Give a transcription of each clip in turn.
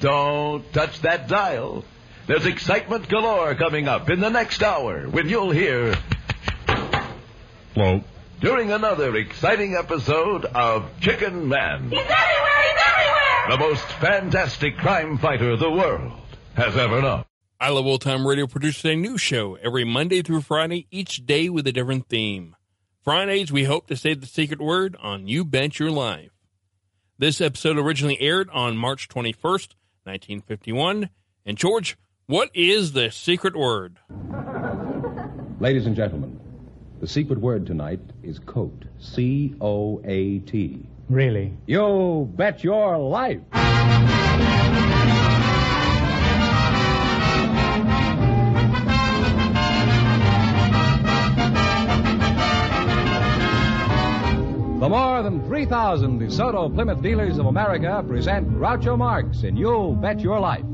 Don't touch that dial. There's excitement galore coming up in the next hour when you'll hear... Hello. During another exciting episode of Chicken Man. He's everywhere! He's everywhere! The most fantastic crime fighter the world has ever known. I Love Old Time Radio produces a new show every Monday through Friday, each day with a different theme. Fridays, we hope to say the secret word on You Bet Your Life. This episode originally aired on March 21st, 1951. And George, what is the secret word? Ladies and gentlemen, the secret word tonight is coat. C-O-A-T. Really? You bet your life. The more than 3,000 DeSoto Plymouth dealers of America present Groucho Marx in You Bet Your Life,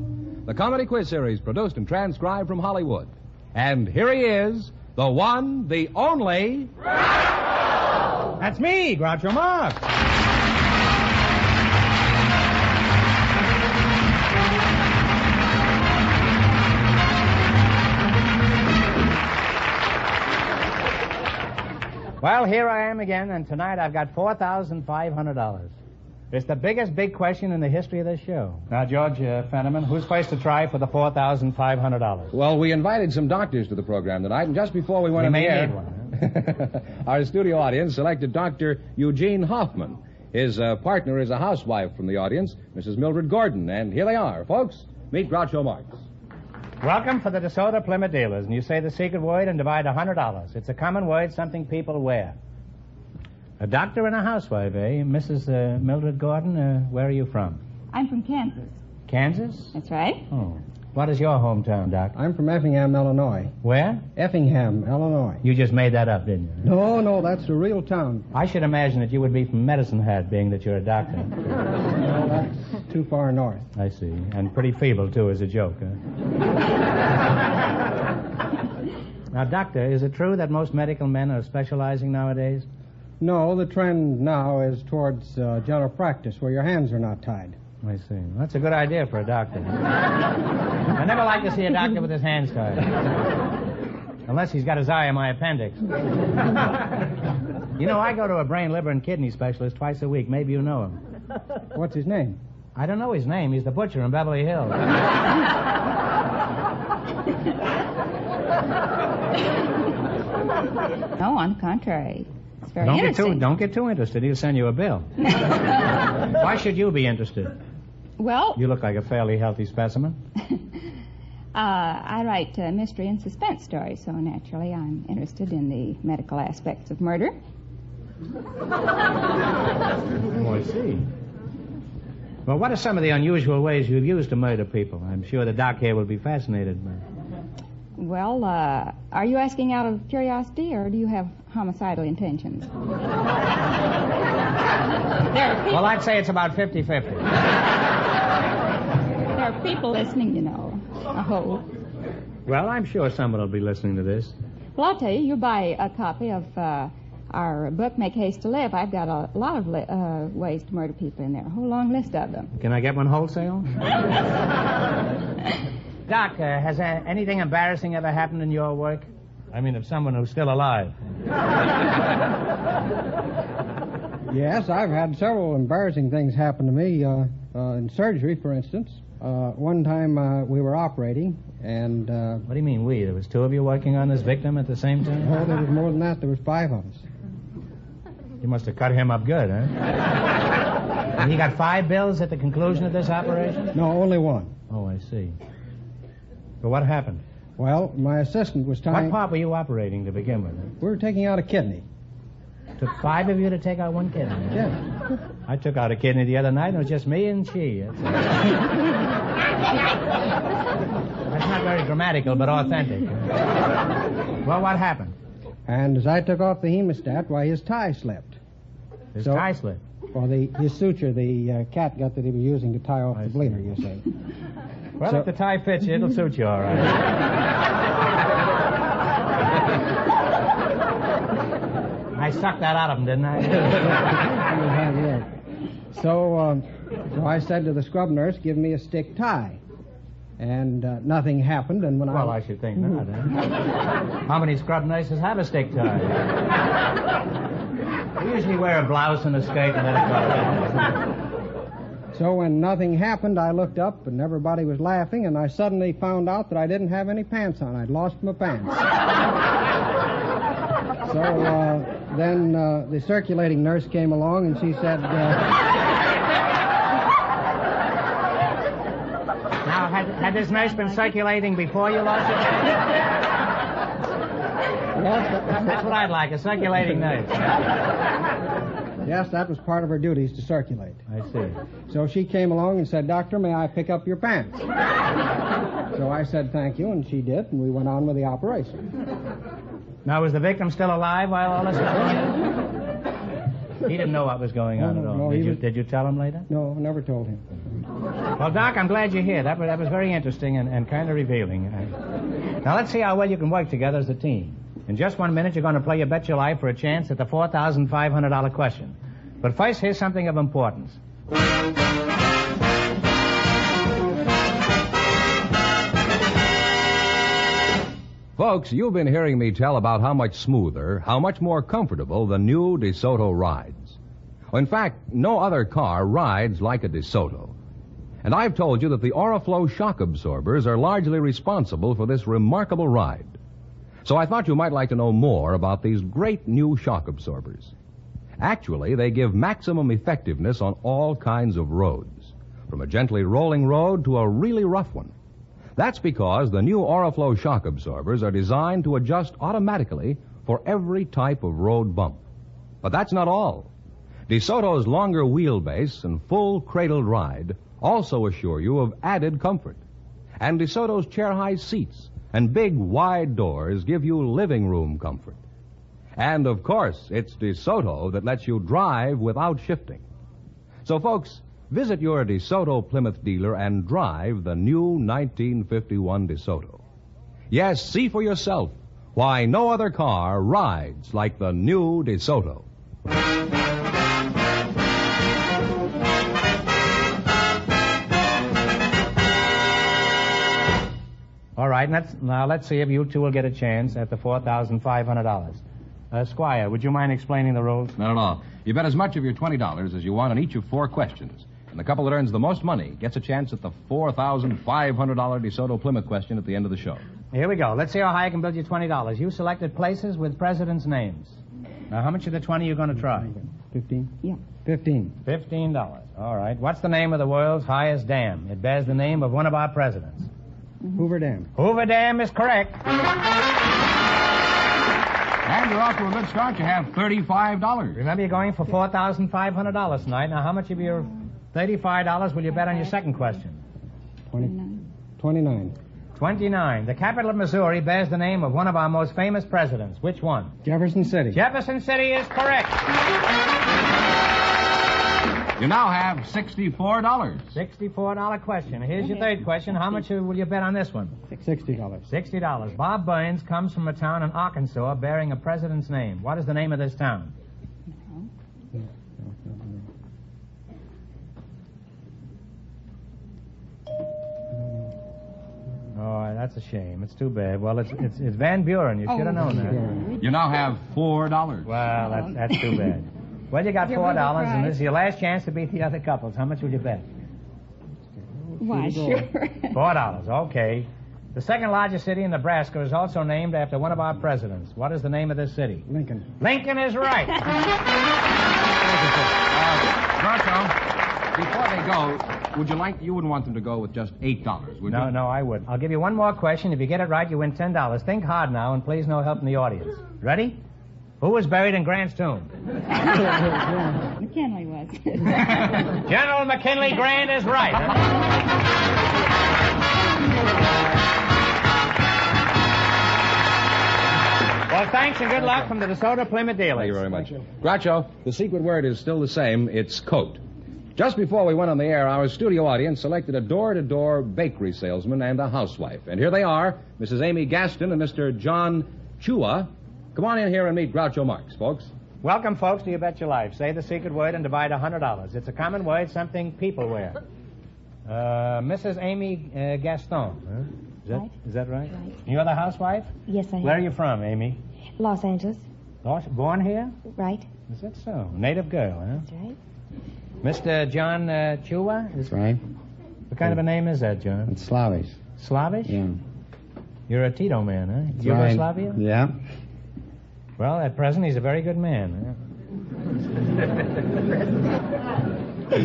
the comedy quiz series produced and transcribed from Hollywood. And here he is, the one, the only... Groucho! That's me, Groucho Marx. Well, here I am again, and tonight I've got $4,500. It's the biggest big question in the history of this show. Now, George Fenneman, who's first to try for the $4,500? Well, we invited some doctors to the program tonight, and just before we went on the air... Our studio audience selected Dr. Eugene Hoffman. His partner is a housewife from the audience, Mrs. Mildred Gordon, and here they are, folks. Meet Groucho Marx. Welcome for the DeSoto Plymouth dealers, and you say the secret word and divide $100. It's a common word, something people wear. A doctor and a housewife, eh? Mrs. Mildred Gordon, where are you from? I'm from Kansas. Kansas? That's right. Oh. What is your hometown, Doc? I'm from Effingham, Illinois. Where? Effingham, Illinois. You just made that up, didn't you? No, that's a real town. I should imagine that you would be from Medicine Hat, being that you're a doctor. No, that's too far north. I see. And pretty feeble, too, as a joke, huh? Now, Doctor, is it true that most medical men are specializing nowadays? No, the trend now is towards general practice, where your hands are not tied. I see. Well, that's a good idea for a doctor. I never like to see a doctor with his hands tied. Unless he's got his eye on my appendix. You know, I go to a brain, liver, and kidney specialist twice a week. Maybe you know him. What's his name? I don't know his name. He's the butcher in Beverly Hills. No, on the contrary. It's very interesting. Don't get too interested. He'll send you a bill. Why should you be interested? Well... You look like a fairly healthy specimen. I write mystery and suspense stories, so naturally I'm interested in the medical aspects of murder. Oh, I see. Well, what are some of the unusual ways you've used to murder people? I'm sure the doc here will be fascinated by... Well, are you asking out of curiosity, or do you have homicidal intentions? Well, I'd say it's about 50-50. There are people listening, you know. a hole. Well, I'm sure someone will be listening to this. Well, I'll tell you, you buy a copy of our book, Make Haste to Live. I've got a lot of ways to murder people in there, a whole long list of them. Can I get one wholesale? Doc, has anything embarrassing ever happened in your work? I mean, of someone who's still alive. Yes, I've had several embarrassing things happen to me. In surgery, for instance. One time we were operating, and... What do you mean, we? There was two of you working on this victim at the same time? Well, there was more than that. There was five of us. You must have cut him up good, huh? And he got five bills at the conclusion of this operation? No, only one. Oh, I see. But what happened? Well, my assistant was tying... What part were you operating to begin with? We were taking out a kidney. Took five of you to take out one kidney? Yeah. I took out a kidney the other night, and it was just me and she. That's, that's not very grammatical, but authentic. Well, what happened? And as I took off the hemostat, why, his tie slipped. His tie slipped? Well, his suture, the cat gut that he was using to tie off the bleeder, you see. Well, if the tie fits you, it'll suit you all right. I sucked that out of him, didn't I? So I said to the scrub nurse, give me a stick tie. And nothing happened, and when Well, I should think not, huh? How many scrub nurses have a stick tie? They usually wear a blouse and a skirt and then a tie. So when nothing happened, I looked up, and everybody was laughing, and I suddenly found out that I didn't have any pants on. I'd lost my pants. So then the circulating nurse came along, and she said... Now, had this nurse been circulating before you lost your pants? Yes. That's what I'd like, a circulating nurse. Yes, that was part of her duties to circulate. I see. So she came along and said, Doctor, may I pick up your pants? So I said, thank you, and she did, and we went on with the operation. Now, was the victim still alive while all this happened? He didn't know what was going on at all. No, did you tell him later? No, never told him. Well, Doc, I'm glad you're here. That was very interesting and kind of revealing. Now, let's see how well you can work together as a team. In just 1 minute, you're going to play You Bet Your Life for a chance at the $4,500 question. But first, here's something of importance. Folks, you've been hearing me tell about how much smoother, how much more comfortable the new DeSoto rides. In fact, no other car rides like a DeSoto. And I've told you that the Auraflow shock absorbers are largely responsible for this remarkable ride. So I thought you might like to know more about these great new shock absorbers. Actually, they give maximum effectiveness on all kinds of roads, from a gently rolling road to a really rough one. That's because the new Auraflow shock absorbers are designed to adjust automatically for every type of road bump. But that's not all. DeSoto's longer wheelbase and full cradled ride also assure you of added comfort. And DeSoto's chair-high seats and big, wide doors give you living room comfort. And, of course, it's DeSoto that lets you drive without shifting. So, folks, visit your DeSoto Plymouth dealer and drive the new 1951 DeSoto. Yes, see for yourself why no other car rides like the new DeSoto. All right, now let's see if you two will get a chance at the $4,500. Squire, would you mind explaining the rules? Not at all. You bet as much of your $20 as you want on each of four questions. And the couple that earns the most money gets a chance at the $4,500 DeSoto Plymouth question at the end of the show. Here we go. Let's see how high I can build you $20. You selected places with presidents' names. Now, how much of the 20 are you going to try? 15? Yeah. 15. $15. All right. What's the name of the world's highest dam? It bears the name of one of our presidents. Hoover Dam. Hoover Dam is correct. And you're off to a good start. You have $35. Remember, you're going for $4,500 tonight. Now, how much of your $35 will you bet on your second question? 29. The capital of Missouri bears the name of one of our most famous presidents. Which one? Jefferson City. Jefferson City is correct. You now have $64. $64 question. Here's your third question. How much will you bet on this one? $60. $60. Bob Burns comes from a town in Arkansas bearing a president's name. What is the name of this town? Oh, that's a shame. It's too bad. Well, it's Van Buren. You should have known that. You now have $4. Well, that's too bad. Well, you got $4, and this is your last chance to beat the other couples. How much will you bet? Why, sure. $4, okay. The second largest city in Nebraska is also named after one of our presidents. What is the name of this city? Lincoln. Lincoln is right. Groucho, before they go, you wouldn't want them to go with just $8, would you? No, I wouldn't. I'll give you one more question. If you get it right, you win $10. Think hard now, and please no help in the audience. Ready? Who was buried in Grant's tomb? McKinley was. General McKinley Grant is right. Well, thanks and good luck from the DeSoto Plymouth dealers. Thank you very much. Groucho, the secret word is still the same. It's coat. Just before we went on the air, our studio audience selected a door-to-door bakery salesman and a housewife. And here they are, Mrs. Amy Gaston and Mr. John Chua. Come on in here and meet Groucho Marx, folks. Welcome, folks, to You Bet Your Life. Say the secret word and divide $100. It's a common word, something people wear. Mrs. Amy Gaston. Huh? Is that right? Right. You're the housewife? Yes, I am. Where are you from, Amy? Los Angeles. Born here? Right. Is that so? Native girl, huh? That's right. Mr. John Chua? That's right. What kind of a name is that, John? It's Slavish. Slavish? Yeah. You're a Tito man, huh? That's Yugoslavia? Right. Yeah. Well, at present, he's a very good man. Huh?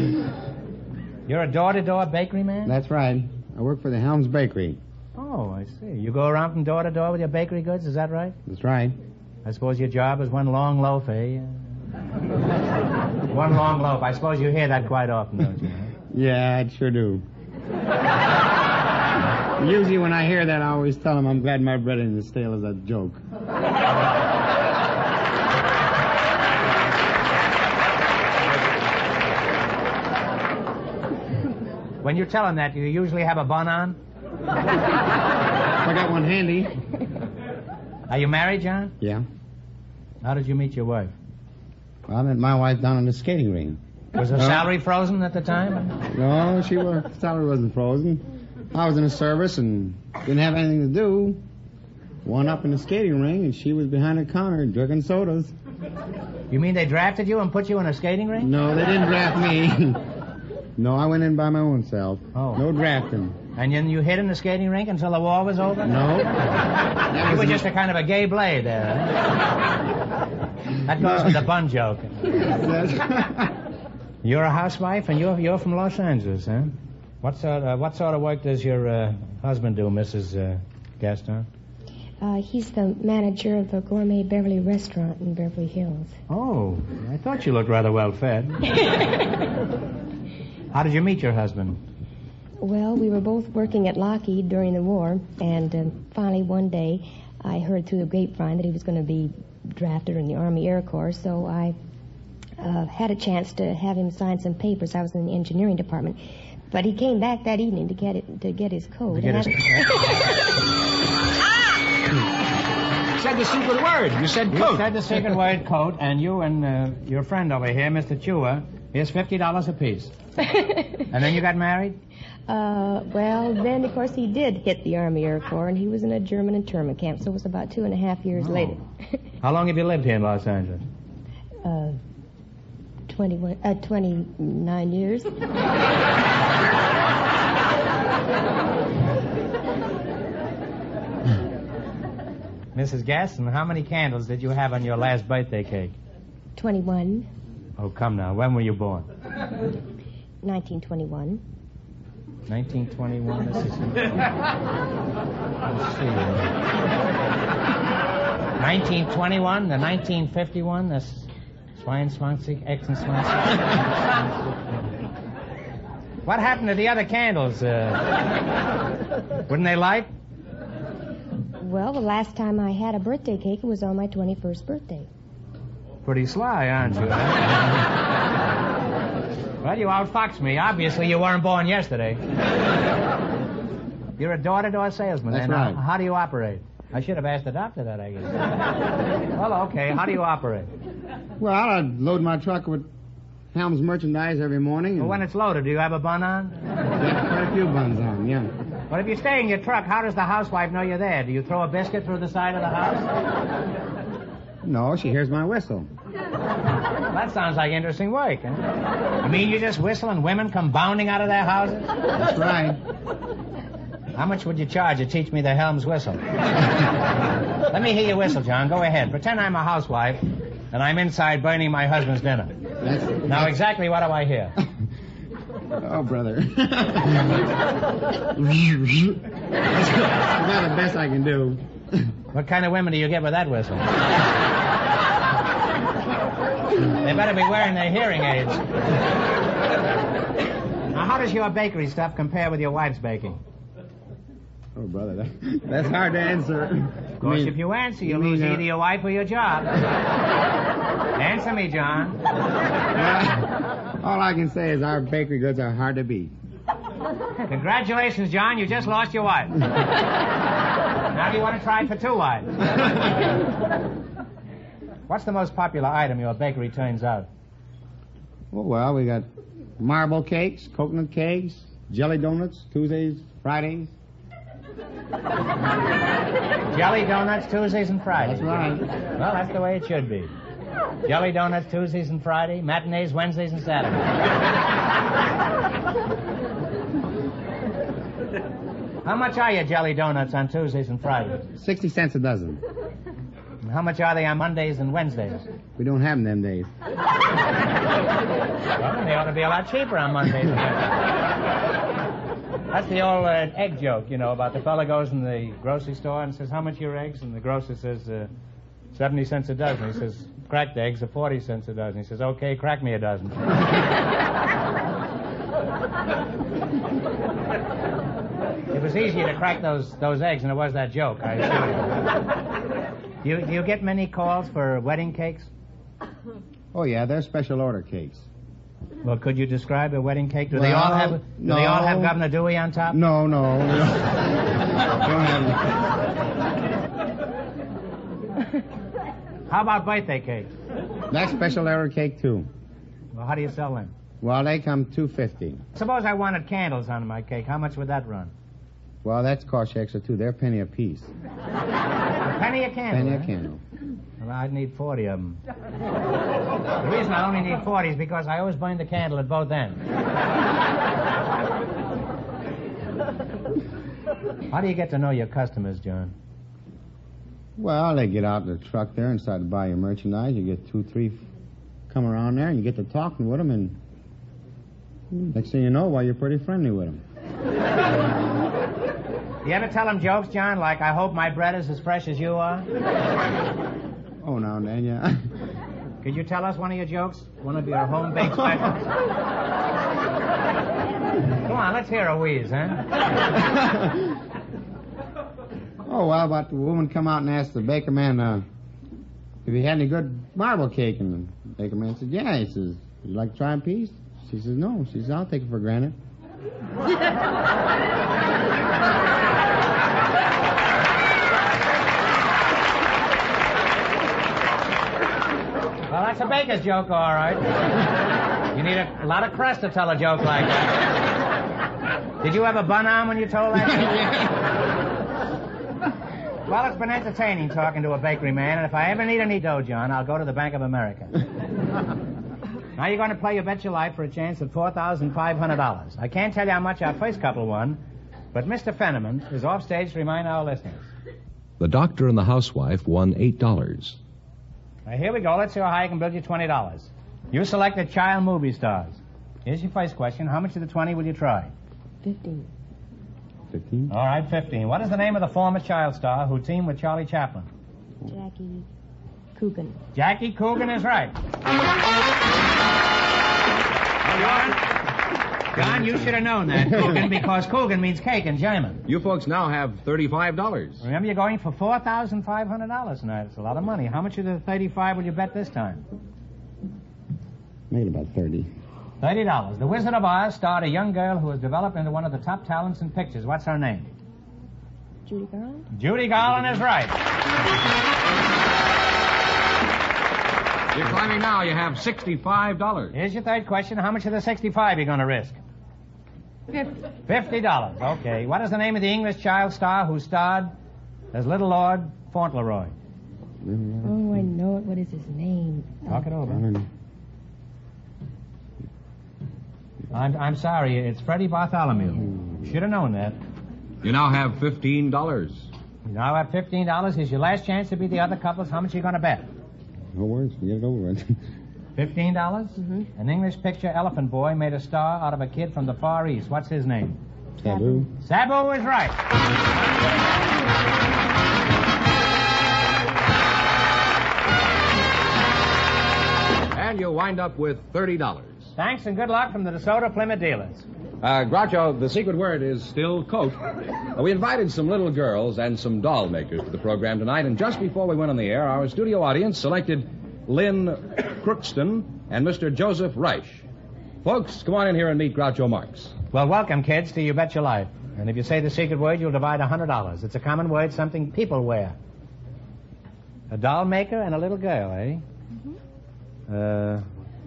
You're a door-to-door bakery man? That's right. I work for the Helms Bakery. Oh, I see. You go around from door to door with your bakery goods, is that right? That's right. I suppose your job is one long loaf, eh? One long loaf. I suppose you hear that quite often, don't you? Yeah, I sure do. Usually when I hear that, I always tell them I'm glad my bread isn't as stale as that joke. When you tell them that, do you usually have a bun on? I got one handy. Are you married, John? Yeah. How did you meet your wife? Well, I met my wife down in the skating ring. Was her salary frozen at the time? No, her salary wasn't frozen. I was in the service and didn't have anything to do. One up in the skating ring, and she was behind the counter drinking sodas. You mean they drafted you and put you in a skating ring? No, they didn't draft me. No, I went in by my own self. Oh. No drafting. And then you hid in the skating rink until the war was over? No. You were just a kind of a gay blade there. Huh? That goes with the bun joke. You're a housewife, and you're from Los Angeles, huh? What sort of work does your husband do, Mrs. Gaston? He's the manager of the Gourmet Beverly Restaurant in Beverly Hills. Oh, I thought you looked rather well fed. How did you meet your husband? Well, we were both working at Lockheed during the war, and finally one day I heard through the grapevine that he was going to be drafted in the Army Air Corps, so I had a chance to have him sign some papers. I was in the engineering department, but he came back that evening to get his coat. You said the secret word. You said coat. You said the secret word, coat, and you and your friend over here, Mr. Chua, here's $50 apiece. And then you got married? Well, then, of course, he did hit the Army Air Corps, and he was in a German internment camp, so it was about 2.5 years later. How long have you lived here in Los Angeles? 29 years. Mrs. Gaston, how many candles did you have on your last birthday cake? 21. Oh, come now. When were you born? 1921. 1921? Let's see. 1921, the 1951, the Schweinswanzig, Echsenswanzig. What happened to the other candles? Wouldn't they light? Well, the last time I had a birthday cake, it was on my 21st birthday. Pretty sly, aren't you? Well, you outfoxed me. Obviously, you weren't born yesterday. You're a door-to-door salesman. That's right. How do you operate? I should have asked the doctor that, I guess. Well, okay. How do you operate? Well, I load my truck with Helms merchandise every morning. Well, when it's loaded, do you have a bun on? Quite a few buns on, yeah. Well, if you stay in your truck, how does the housewife know you're there? Do you throw a biscuit through the side of the house? No, she hears my whistle. Well, that sounds like interesting work, huh? I mean, you just whistle and women come bounding out of their houses? That's right. How much would you charge to teach me the Helms whistle? Let me hear you whistle, John. Go ahead. Pretend I'm a housewife and I'm inside burning my husband's dinner. Now, exactly what do I hear? Oh, brother. That's about the best I can do. What kind of women do you get with that whistle? They better be wearing their hearing aids. Now, how does your bakery stuff compare with your wife's baking? Oh, brother, that's hard to answer. Of course, if you answer, you lose either your wife or your job. Answer me, John. Well, all I can say is our bakery goods are hard to beat. Congratulations, John. You just lost your wife. Now do you want to try it for two wives? What's the most popular item your bakery turns out? Well, we got marble cakes, coconut cakes, jelly donuts, Tuesdays, Fridays. Jelly donuts, Tuesdays and Fridays. That's right. Well, that's the way it should be. Jelly donuts, Tuesdays and Friday, matinees, Wednesdays and Saturdays. How much are your jelly donuts on Tuesdays and Fridays? 60 cents a dozen. And how much are they on Mondays and Wednesdays? We don't have them days. Well, they ought to be a lot cheaper on Mondays and Wednesdays. That's the old egg joke, you know, about the fella goes in the grocery store and says, how much are your eggs? And the grocer says, 70 cents a dozen. He says, cracked eggs are 40 cents a dozen. He says, okay, crack me a dozen. It was easier to crack those eggs than it was that joke, I assure you. Do you get many calls for wedding cakes? Oh, yeah, they're special order cakes. Well, could you describe a wedding cake? Do they all have Governor Dewey on top? No. How about birthday cakes? That's special order cake, too. Well, how do you sell them? Well, they come $2.50. Suppose I wanted candles on my cake. How much would that run? Well, that's cost extra, too. They're a penny a piece. A penny a candle? Penny a candle. Well, I'd need 40 of them. The reason I only need 40 is because I always burn the candle at both ends. How do you get to know your customers, John? Well, they get out in the truck there and start to buy your merchandise. You get two, three come around there, and you get to talking with them, and next thing you know, well, you're pretty friendly with them. You ever tell them jokes, John, like, I hope my bread is as fresh as you are? Oh, now and then, yeah. Could you tell us one of your jokes? One of your home-baked specials? Come on, let's hear a wheeze, huh? Oh, well, about the woman come out and asked the baker man if he had any good marble cake, and the baker man said, yeah. He says, would you like to try a piece? She says, no. She says, I'll take it for granted. Well, that's a baker's joke, all right. You need a lot of crust to tell a joke like that. Did you have a bun on when you told that? Yeah. Well, it's been entertaining talking to a bakery man, and if I ever need any dough, John, I'll go to the Bank of America. Now you're going to play You Bet Your Life for a chance at $4,500. I can't tell you how much our first couple won, but Mr. Fenneman is off stage to remind our listeners. The doctor and the housewife won $8. Now, here we go. Let's see how high I can build you $20. You selected child movie stars. Here's your first question. How much of the 20 will you try? 15. 15? All right, 15. What is the name of the former child star who teamed with Charlie Chaplin? Jackie Coogan. Jackie Coogan is right. Well, John, you should have known that, Coogan, because Coogan means cake in German. You folks now have $35. Remember, you're going for $4,500 tonight. It's a lot of money. How much of the $35 will you bet this time? Made about 30. $30. The Wizard of Oz starred a young girl who has developed into one of the top talents in pictures. What's her name? Judy Garland. Judy Garland is right. You're climbing now. You have $65. Here's your third question. How much of the $65 you're going to risk? $50. Okay. What is the name of the English child star who starred as Little Lord Fauntleroy? Oh, I know it. What is his name? Talk it over. I'm sorry. It's Freddie Bartholomew. Should have known that. You now have $15. You now have $15. Here's your last chance to beat the other couples. How much are you going to bet? No worries. Get it over with. $15? Mm-hmm. An English picture elephant boy made a star out of a kid from the Far East. What's his name? Sabu. Sabu is right. And you'll wind up with $30. Thanks and good luck from the DeSoto Plymouth dealers. Groucho, the secret word is still coat. We invited some little girls and some doll makers to the program tonight, and just before we went on the air, our studio audience selected Lynn Crookston and Mr. Joseph Reich. Folks, come on in here and meet Groucho Marx. Well, welcome, kids, to You Bet Your Life. And if you say the secret word, you'll divide $100. It's a common word, something people wear. A doll maker and a little girl, eh? Mm-hmm.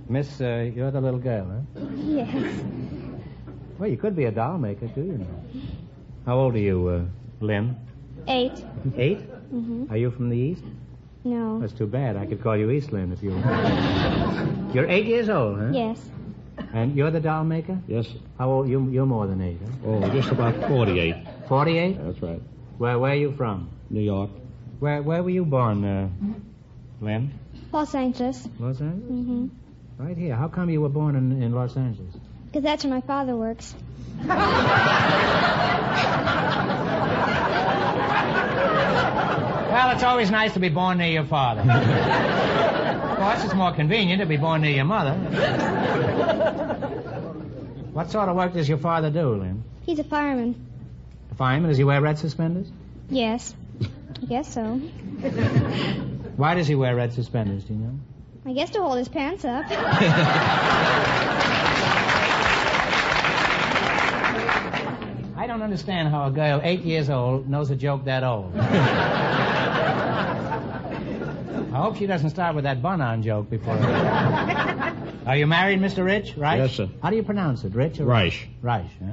Miss, you're the little girl, huh? Yes. Well, you could be a doll maker, too, you know. How old are you, Lynn? 8. 8? Mm-hmm. Are you from the East? No. That's too bad. I could call you East Lynn if you were. You're 8 years old, huh? Yes. And you're the doll maker? Yes. How old? You're more than 8, huh? Oh, just about 48. 48? That's right. Where are you from? New York. Where were you born, Lynn? Los Angeles. Los Angeles? Mm-hmm. Right here. How come you were born in Los Angeles? Because that's where my father works. Well, it's always nice to be born near your father. Of course, it's more convenient to be born near your mother. What sort of work does your father do, Lynn? He's a fireman. A fireman? Does he wear red suspenders? Yes. I guess so. Why does he wear red suspenders, do you know? I guess to hold his pants up. I don't understand how a girl 8 years old knows a joke that old. I hope she doesn't start with that bun-on joke before. Are you married, Mr. Rich? Reich? Yes, sir. How do you pronounce it, Rich or Reich? Reich, huh?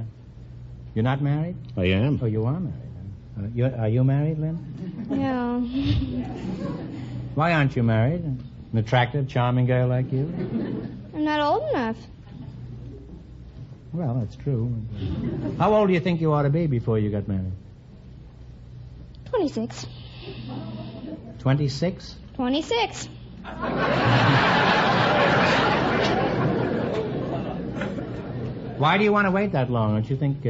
You're not married? I am. Oh, you are married. Huh? Are you married, Lynn? No. Why aren't you married? An attractive, charming girl like you? I'm not old enough. Well, that's true. How old do you think you ought to be before you got married? 26. 26? 26. Why do you want to wait that long? Don't you think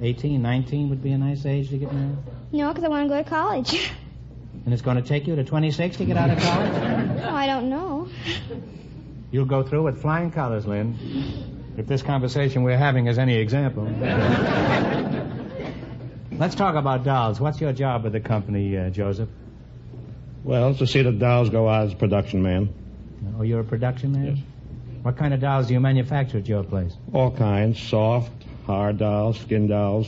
18, 19 would be a nice age to get married? No, because I want to go to college. And it's going to take you to 26 to get out of college? Oh, I don't know. You'll go through with flying colors, Lynn, if this conversation we're having is any example. Let's talk about dolls. What's your job with the company, Joseph? Well, to see the dolls go out as production man. Oh, you're a production man? Yes. What kind of dolls do you manufacture at your place? All kinds. Soft, hard dolls, skin dolls.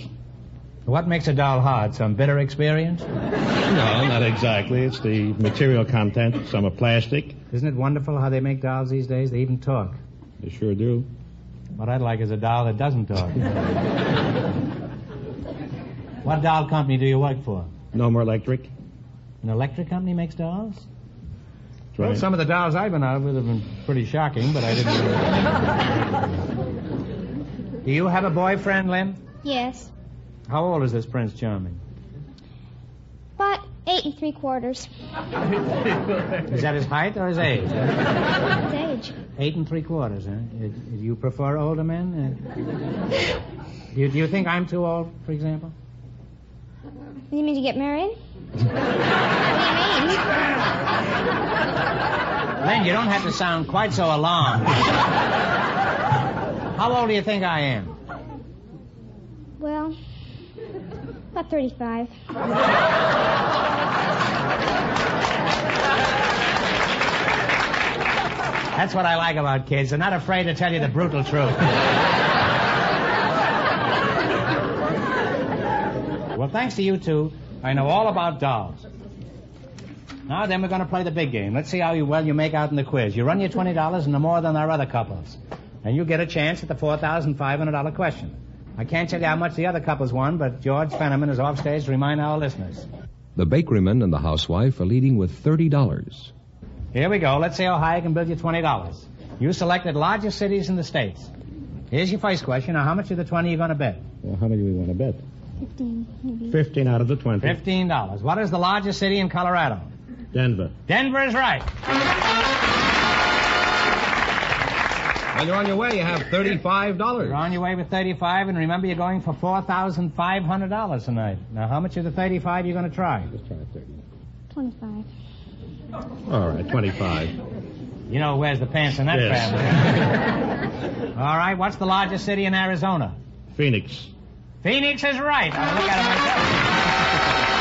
What makes a doll hard? Some bitter experience? No, not exactly. It's the material content. Some are plastic. Isn't it wonderful how they make dolls these days? They even talk. They sure do. What I'd like is a doll that doesn't talk. What doll company do you work for? No More Electric. An electric company makes dolls? That's right. Well, some of the dolls I've been out with have been pretty shocking, but I didn't. Do you have a boyfriend, Lynn? Yes. How old is this Prince Charming? About 8 3/4. Is that his height or his age? His age. 8 3/4, huh? Do you prefer older men? Do you think I'm too old, for example? You mean to get married? What do you mean? Lynn, you don't have to sound quite so alarmed. How old do you think I am? Well, about 35. That's what I like about kids. They're not afraid to tell you the brutal truth. Well, thanks to you two, I know all about dolls. Now then, we're going to play the big game. Let's see how well you make out in the quiz. You run your $20 into more than our other couples. And you get a chance at the $4,500 question. I can't tell you how much the other couples won, but George Fenneman is offstage to remind our listeners. The bakeryman and the housewife are leading with $30. Here we go. Let's see how high you can build your $20. You selected larger cities in the states. Here's your first question. Now, how much of the 20 are you going to bet? Well, how much do we want to bet? 15, maybe. 15 out of the 20. $15. What is the largest city in Colorado? Denver. Denver is right. Well, you're on your way. You have $35. You're on your way with $35, and remember, you're going for $4,500 tonight. Now, how much of the 35 are you going to try? Let's try 30. 25. All right, 25. You know who wears the pants in that family. All right, what's the largest city in Arizona? Phoenix. Phoenix is right. Now, look at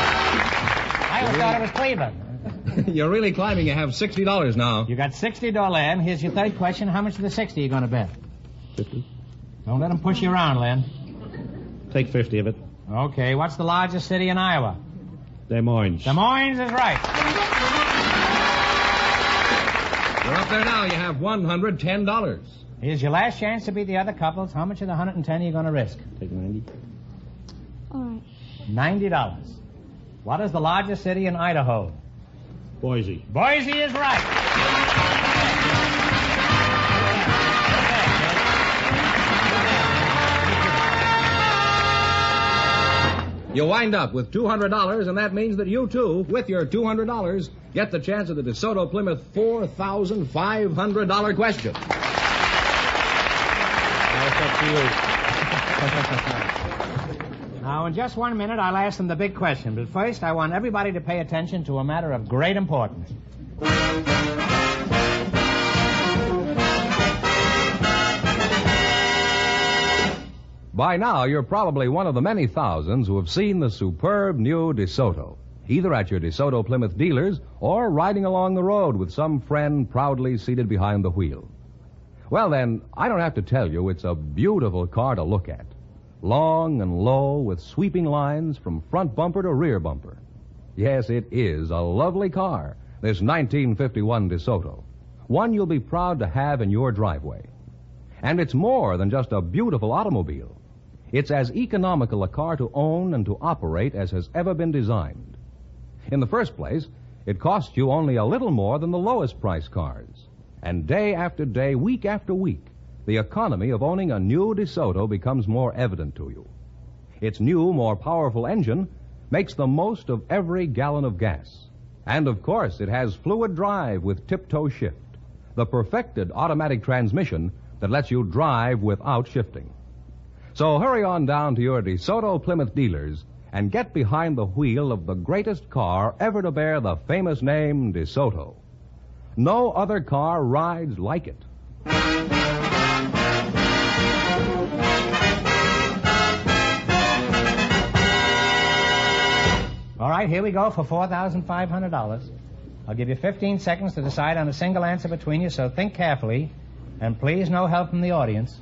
him. I always thought it was Cleveland. You're really climbing. You have $60 now. You got $60, Len. Here's your third question. How much of the 60 are you going to bet? 50. Don't let them push you around, Len. Take 50 of it. Okay, what's the largest city in Iowa? Des Moines. Des Moines is right. You're up there now. You have $110. Here's your last chance to beat the other couples. How much of the 110 are you going to risk? Take 90. All right. $90. What is the largest city in Idaho? Boise. Boise is right. You wind up with $200, and that means that you, too, with your $200, get the chance of the DeSoto Plymouth $4,500 question. That's up to you. Now, in just 1 minute, I'll ask them the big question. But first, I want everybody to pay attention to a matter of great importance. By now, you're probably one of the many thousands who have seen the superb new DeSoto, either at your DeSoto Plymouth dealers or riding along the road with some friend proudly seated behind the wheel. Well, then, I don't have to tell you it's a beautiful car to look at. Long and low with sweeping lines from front bumper to rear bumper. Yes, it is a lovely car, this 1951 DeSoto. One you'll be proud to have in your driveway. And it's more than just a beautiful automobile. It's as economical a car to own and to operate as has ever been designed. In the first place, it costs you only a little more than the lowest price cars. And day after day, week after week, the economy of owning a new DeSoto becomes more evident to you. Its new, more powerful engine makes the most of every gallon of gas. And, of course, it has fluid drive with tiptoe shift, the perfected automatic transmission that lets you drive without shifting. So hurry on down to your DeSoto Plymouth dealers and get behind the wheel of the greatest car ever to bear the famous name DeSoto. No other car rides like it. All right, here we go for $4,500. I'll give you 15 seconds to decide on a single answer between you, so think carefully, and please no help from the audience.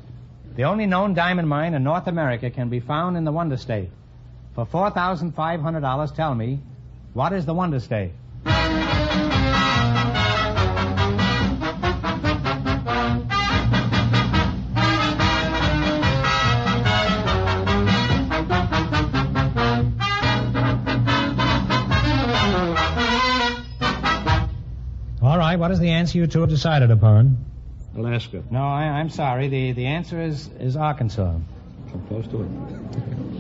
The only known diamond mine in North America can be found in the Wonder State. For $4,500, tell me, what is the Wonder State? All right, what is the answer you two have decided upon? Alaska. No, I'm sorry. The answer is Arkansas. I'm close to it.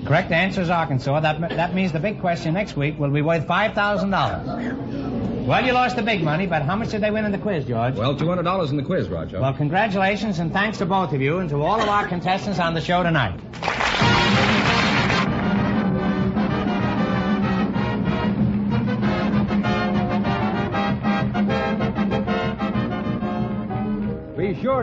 Correct answer is Arkansas. That means the big question next week will be worth $5,000. Well, you lost the big money, but how much did they win in the quiz, George? Well, $200 in the quiz, Roger. Well, congratulations and thanks to both of you and to all of our contestants on the show tonight. Be sure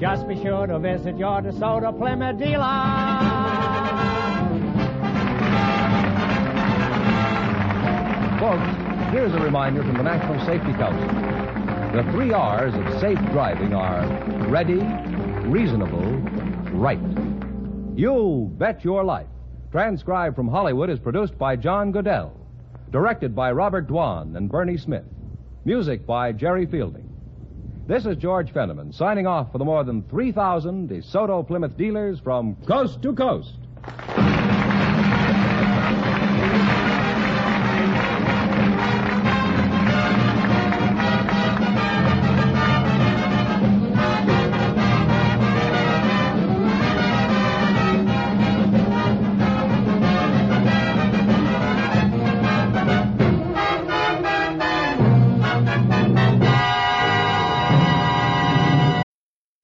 just be sure to visit your DeSoto Plymouth dealer. Folks, here's a reminder from the National Safety Council. The 3 R's of safe driving are ready, reasonable, right. You Bet Your Life, transcribed from Hollywood, is produced by John Goodell. Directed by Robert Dwan and Bernie Smith. Music by Jerry Fielding. This is George Fenneman signing off for the more than 3,000 DeSoto Plymouth dealers from coast to coast.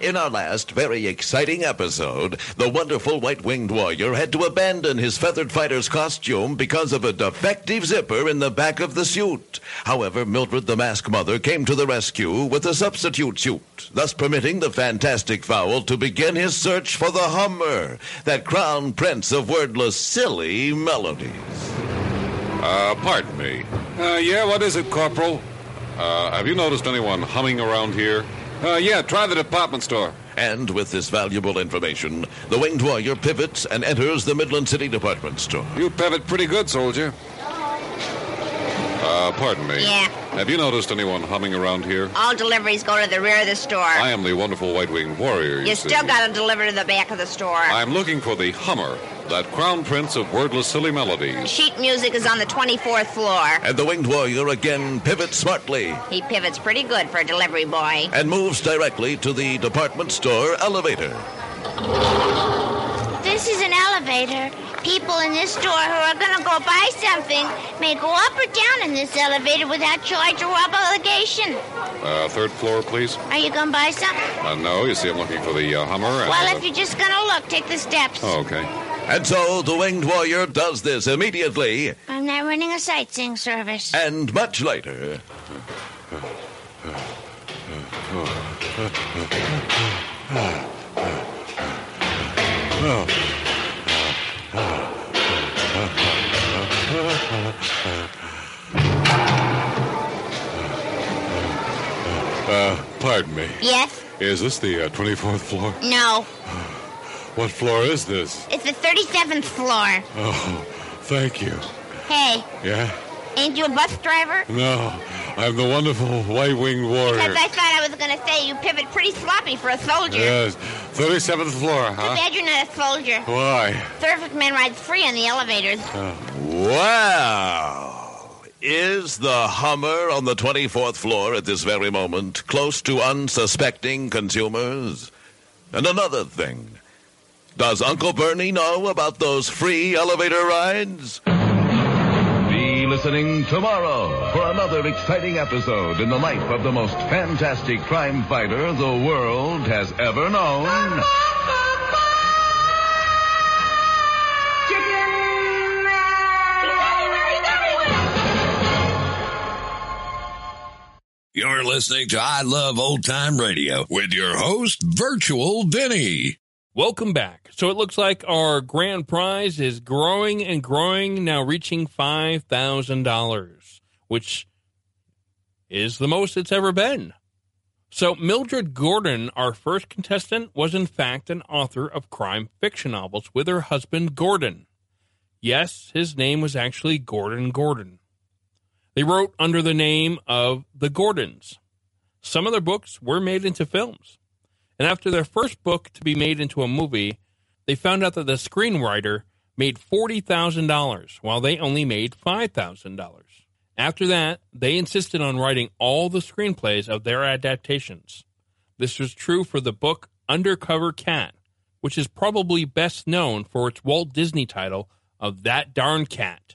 in our last very exciting episode, the wonderful white-winged warrior had to abandon his feathered fighter's costume because of a defective zipper in the back of the suit. However, Mildred the Masked Mother came to the rescue with a substitute suit, thus permitting the fantastic fowl to begin his search for the Hummer, that crown prince of wordless, silly melodies. Pardon me. Yeah, what is it, Corporal? Have you noticed anyone humming around here? Yeah, try the department store. And with this valuable information, the winged warrior pivots and enters the Midland City Department Store. You pivot pretty good, soldier. Pardon me. Yeah. Have you noticed anyone humming around here? All deliveries go to the rear of the store. I am the wonderful white-winged warrior, you see. You still got to deliver to the back of the store. I'm looking for the Hummer, that crown prince of wordless silly melodies. Sheet music is on the 24th floor. And the winged warrior again pivots smartly. He pivots pretty good for a delivery boy. And moves directly to the department store elevator. This is an elevator. People in this store who are going to go buy something may go up or down in this elevator without charge or obligation. Third floor, please. Are you going to buy something? No, you see, I'm looking for the Hummer. Well, if you're just going to look, take the steps. Oh, okay. And so the winged warrior does this immediately. I'm not running a sightseeing service. And much later... Oh. Pardon me. Yes? Is this the 24th floor? No. What floor is this? It's the 37th floor. Oh, thank you. Hey. Yeah? Ain't you a bus driver? No, I'm the wonderful white-winged warrior. Because I thought I was going to say you pivot pretty sloppy for a soldier. Yes, 37th floor, huh? Too bad you're not a soldier. Why? Perfect man rides free on the elevators. Wow. Is the Hummer on the 24th floor at this very moment close to unsuspecting consumers? And another thing, does Uncle Bernie know about those free elevator rides? Be listening tomorrow for another exciting episode in the life of the most fantastic crime fighter the world has ever known. You're listening to I Love Old Time Radio with your host, Virtual Vinny. Welcome back. So it looks like our grand prize is growing and growing, now reaching $5,000, which is the most it's ever been. So Mildred Gordon, our first contestant, was in fact an author of crime fiction novels with her husband Gordon. Yes, his name was actually Gordon Gordon. They wrote under the name of the Gordons. Some of their books were made into films. And after their first book to be made into a movie, they found out that the screenwriter made $40,000 while they only made $5,000. After that, they insisted on writing all the screenplays of their adaptations. This was true for the book Undercover Cat, which is probably best known for its Walt Disney title of That Darn Cat,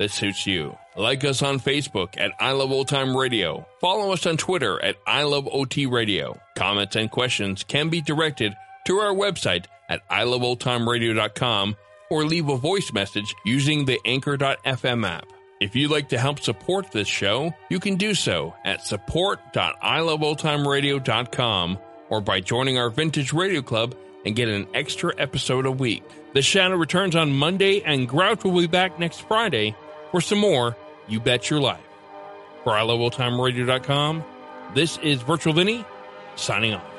that suits you. Like us on Facebook at I Love Old Time Radio. Follow us on Twitter at I Love OT Radio. Comments and questions can be directed to our website at iloveoldtimeradio.com or leave a voice message using the Anchor.fm app. If you'd like to help support this show, you can do so at support.iloveoldtimeradio.com or by joining our Vintage Radio Club and get an extra episode a week. The Shadow returns on Monday, and Grouch will be back next Friday for some more You Bet Your Life. For iloveoldtimeradio.com, this is Virtual Vinny, signing off.